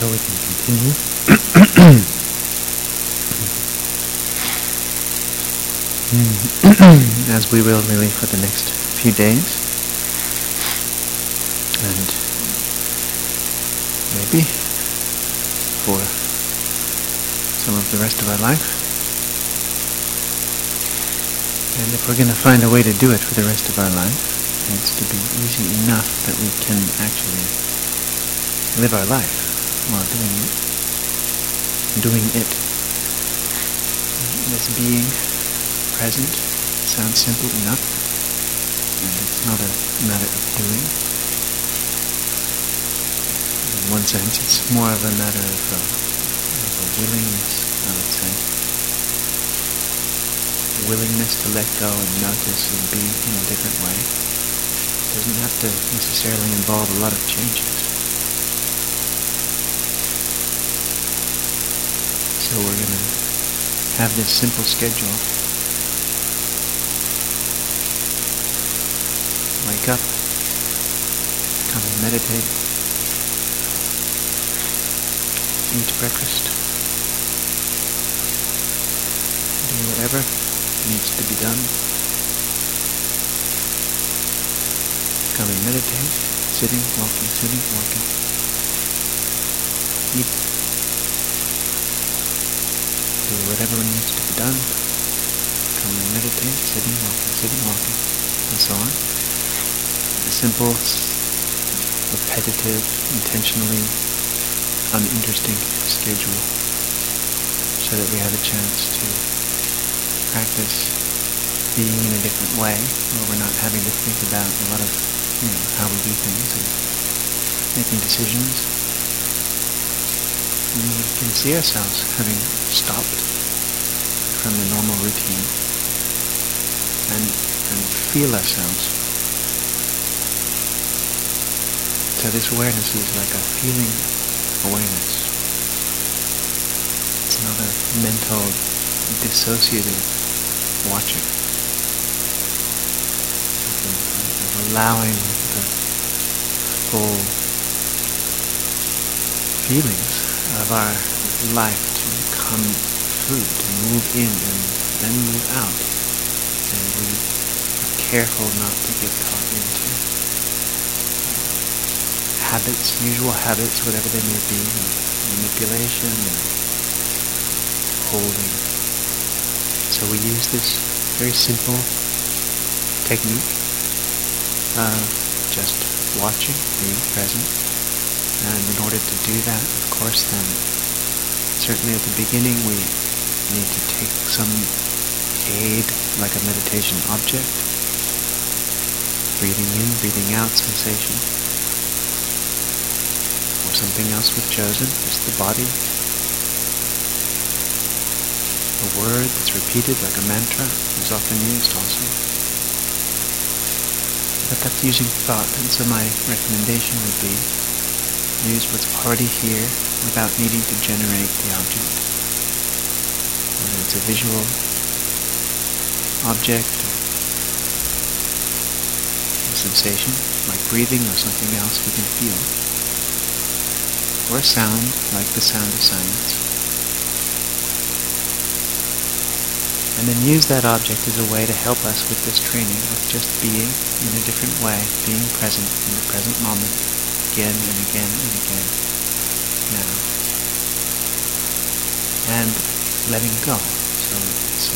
so we can continue. As we will really for the next few days, and maybe for some of the rest of our life. And if we're going to find a way to do it for the rest of our life, it needs to be easy enough that we can actually live our life while doing it. This being present sounds simple enough, and it's not a matter of doing. In one sense, it's more of a matter of a willingness, I would say. Willingness to let go and notice and be in a different way. It doesn't have to necessarily involve a lot of changes. So we're going to have this simple schedule. Wake up, come and meditate, eat breakfast, do whatever needs to be done. Come and meditate, sitting, walking, eat. Do whatever needs to be done. Come and meditate, sitting, walking, and so on. A simple, repetitive, intentionally uninteresting schedule, so that we have a chance to practice being in a different way, where we're not having to think about a lot of, how we do things and making decisions. We can see ourselves having stopped from the normal routine and feel ourselves. So this awareness is like a feeling awareness. It's not a mental, dissociative watching. It's allowing the full feelings of our life to come through, to move in and then move out. And we are careful not to get caught into habits, usual habits, whatever they may be, manipulation and holding. So we use this very simple technique of just watching, being present. And in order to do that, of course, then certainly at the beginning we need to take some aid, like a meditation object, breathing in, breathing out sensation, or something else we've chosen, just the body, a word that's repeated like a mantra is often used also. But that's using thought, and so my recommendation would be use what's already here without needing to generate the object. Whether it's a visual object, a sensation like breathing or something else we can feel, or a sound like the sound of silence. And then use that object as a way to help us with this training of just being in a different way, being present in the present moment. Again and again and again now, and letting go. So it's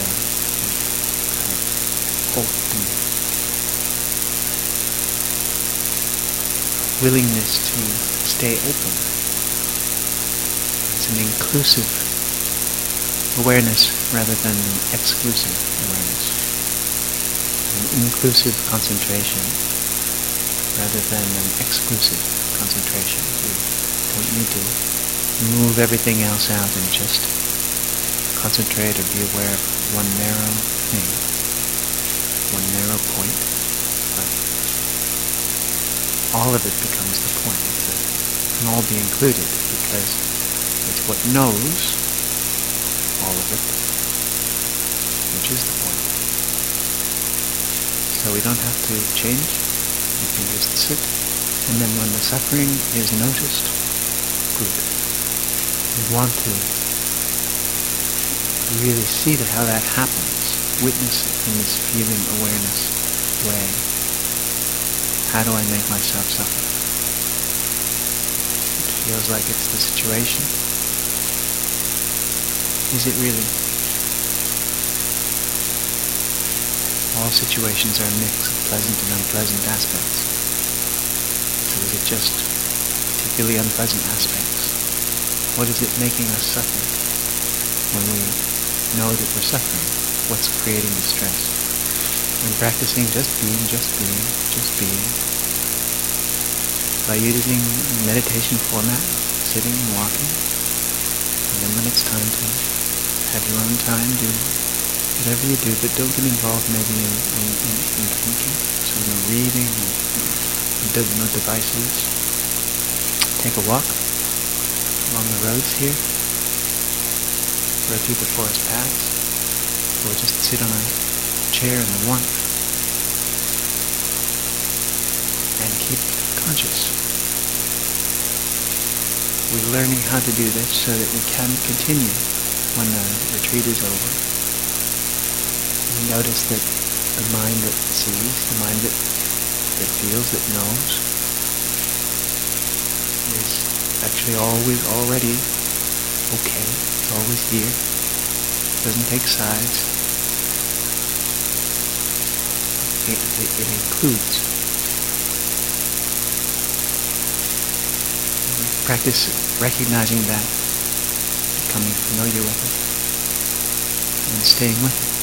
open willingness to stay open. It's an inclusive awareness rather than an exclusive awareness, an inclusive concentration rather than an exclusive concentration. We don't need to move everything else out and just concentrate or be aware of one narrow thing, one narrow point. But all of it becomes the point. It can all be included because it's what knows all of it, which is the point. So we don't have to change. We can just sit. And then when the suffering is noticed, good. You want to really see how that happens. Witness it in this feeling awareness way. How do I make myself suffer? It feels like it's the situation. Is it really? All situations are a mix of pleasant and unpleasant aspects. So is it just particularly unpleasant aspects? What is it making us suffer when we know that we're suffering? What's creating the stress? And practicing just being. By using meditation format, sitting and walking. And then when it's time to have your own time, do whatever you do, but don't get involved maybe in thinking. So no reading, no devices. Take a walk along the roads here, or through the forest paths, or just sit on a chair in the warmth, and keep conscious. We're learning how to do this so that we can continue when the retreat is over. We notice that the mind that sees, the mind that feels, that knows, is actually always already okay, it's always here, doesn't take sides, it includes. Practice recognizing that, becoming familiar with it, and staying with it.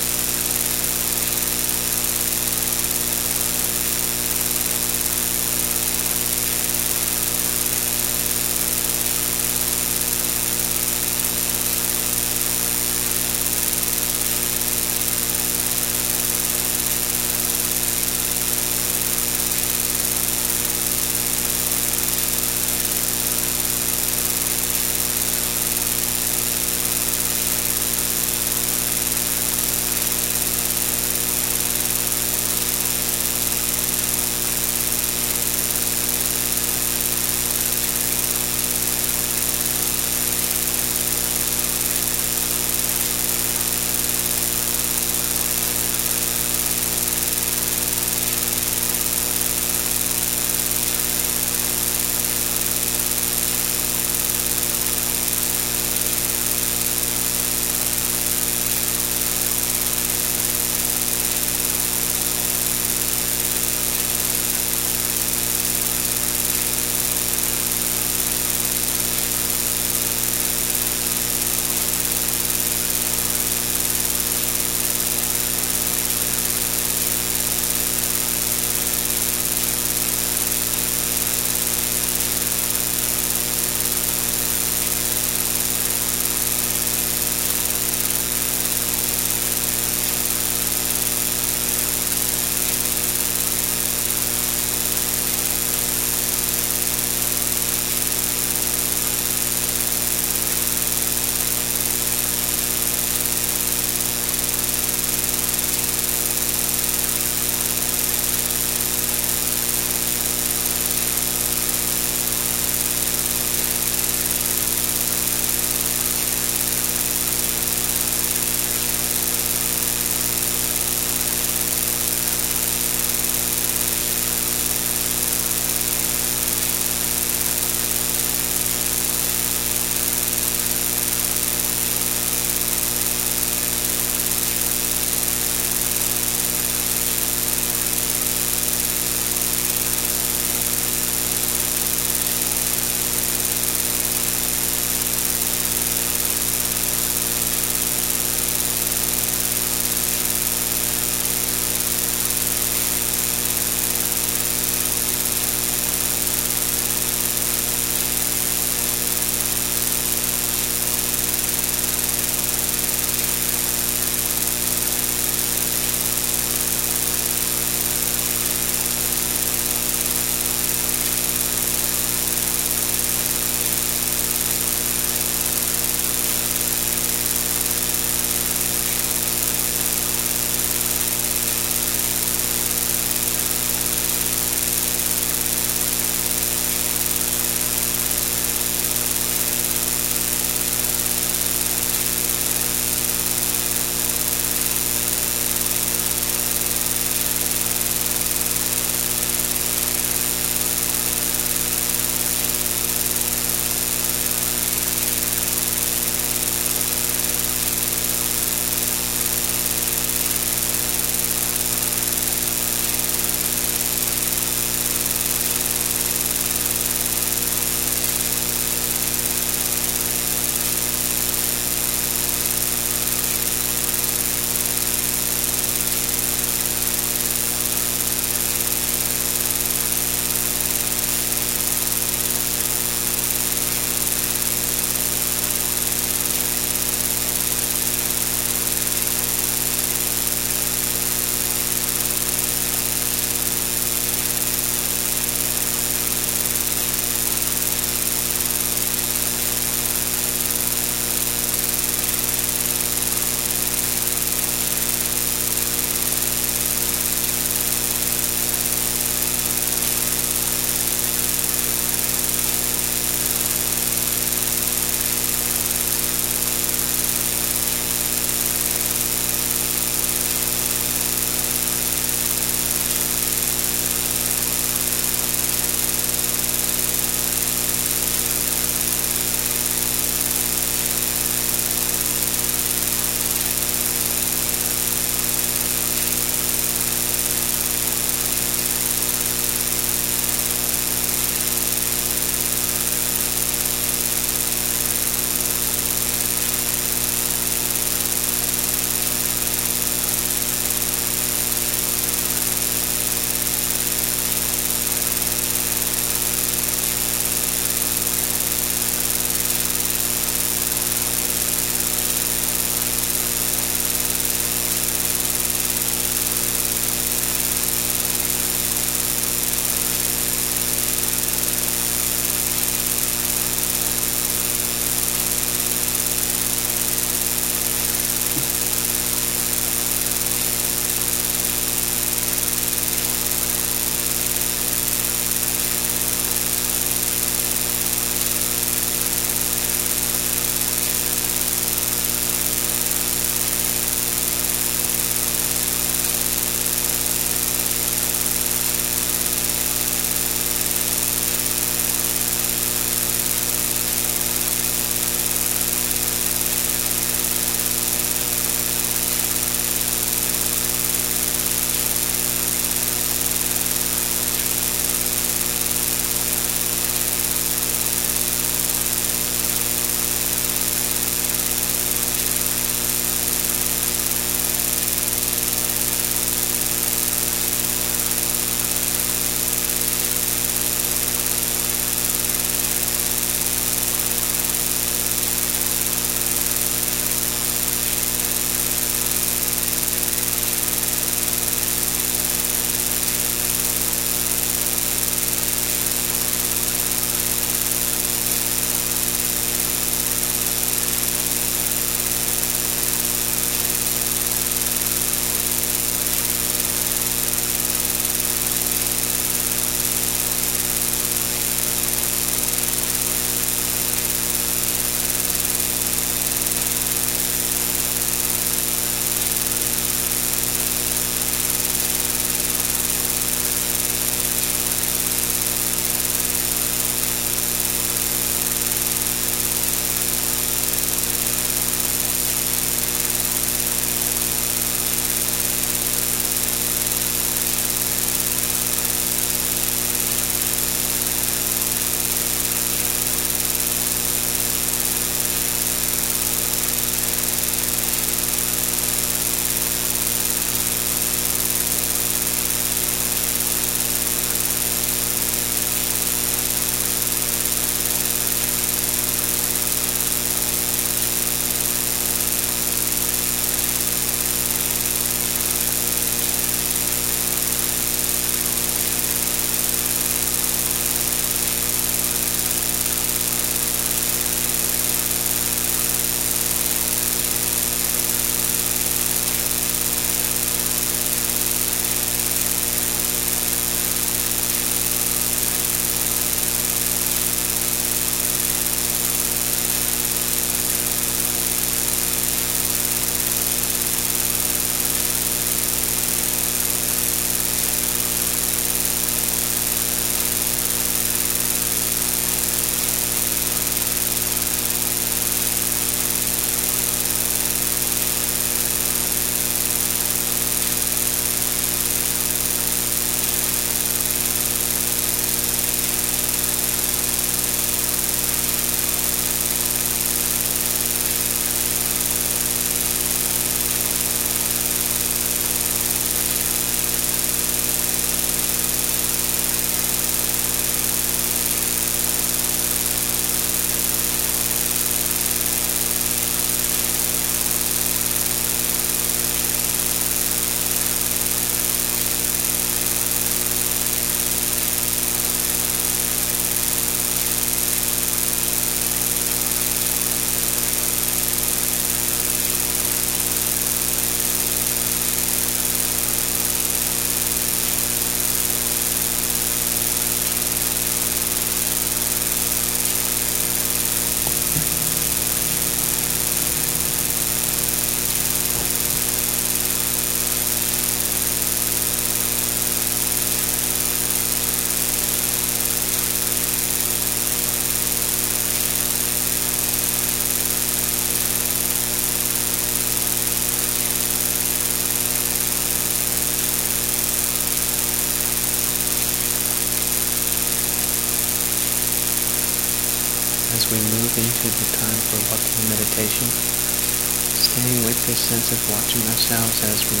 as we move into the time for walking meditation, staying with this sense of watching ourselves as we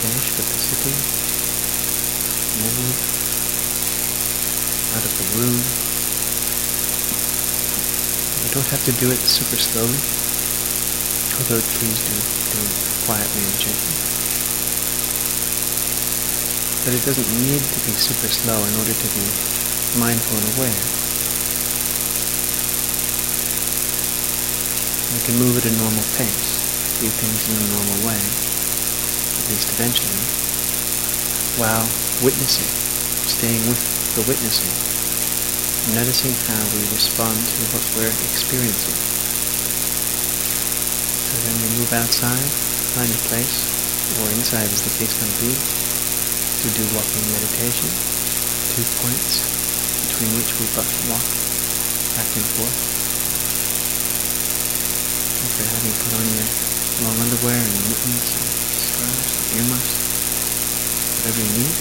finish with the sitting, move out of the room. You don't have to do it super slowly, although please do it quietly and gently. But it doesn't need to be super slow in order to be mindful and aware. We can move at a normal pace, do things in a normal way, at least eventually, while witnessing, staying with the witnessing, noticing how we respond to what we're experiencing. So then we move outside, find a place, or inside as the case may be, to do walking meditation, 2 points between which we walk back and forth. If you're having put on your long underwear and mittens and scarves and earmuffs, whatever you need.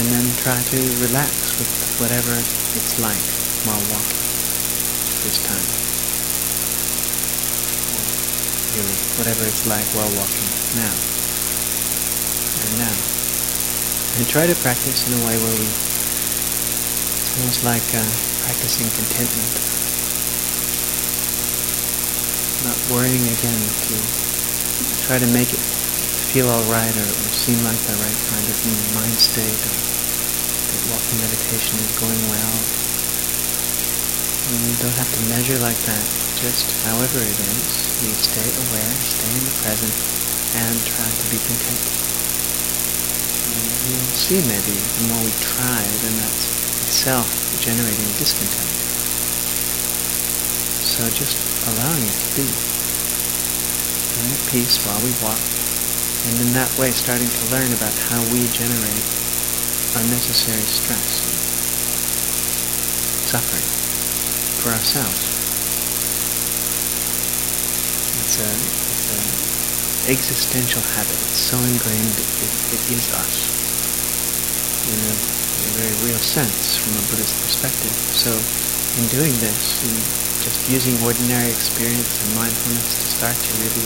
And then try to relax with whatever it's like while walking this time. Whatever it's like while walking now and now, and try to practice in a way where it's almost like practicing contentment, not worrying again to try to make it feel all right or seem like the right kind of mind state, or that walking meditation is going well. And you don't have to measure like that, just however it is. You stay aware, stay in the present, and try to be content. You'll see maybe the more we try, then that's itself generating discontent. So just allowing it to be in the peace while we walk, and in that way starting to learn about how we generate unnecessary stress and suffering for ourselves. It's an existential habit. It's so ingrained that it is us in a very real sense from a Buddhist perspective. So in doing this, in just using ordinary experience and mindfulness to start to really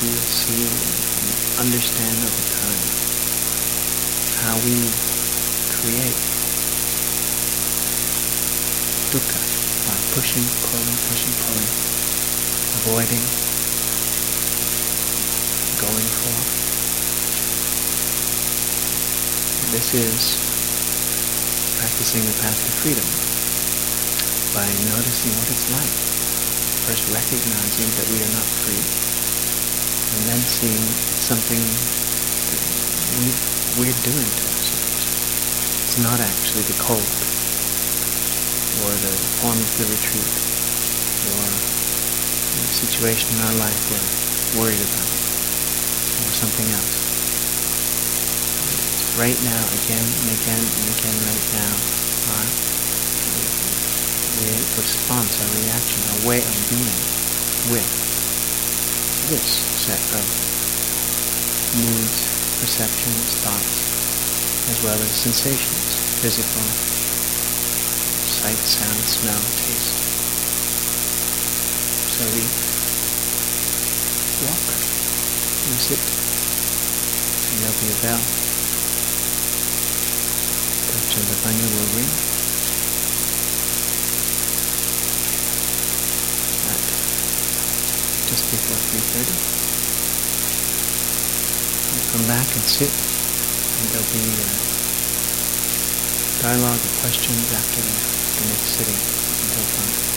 feel, see, and understand over time how we create dukkha by pushing, pulling, avoiding, going for. This is practicing the path to freedom by noticing what it's like. First recognizing that we are not free, and then seeing something that we're doing to ourselves. It's not actually the cold, or the form of the retreat, or the situation in our life we're worried about, or something else. It's right now, again and again and again, right now, our response, our reaction, our way of being with this set of moods, perceptions, thoughts, as well as sensations, physical, sight, sound, smell, taste. So we walk. You sit, and there'll be a bell. The banner will ring. At just before 3:30. We'll come back and sit, and there'll be dialogue or questions after the next sitting until 5.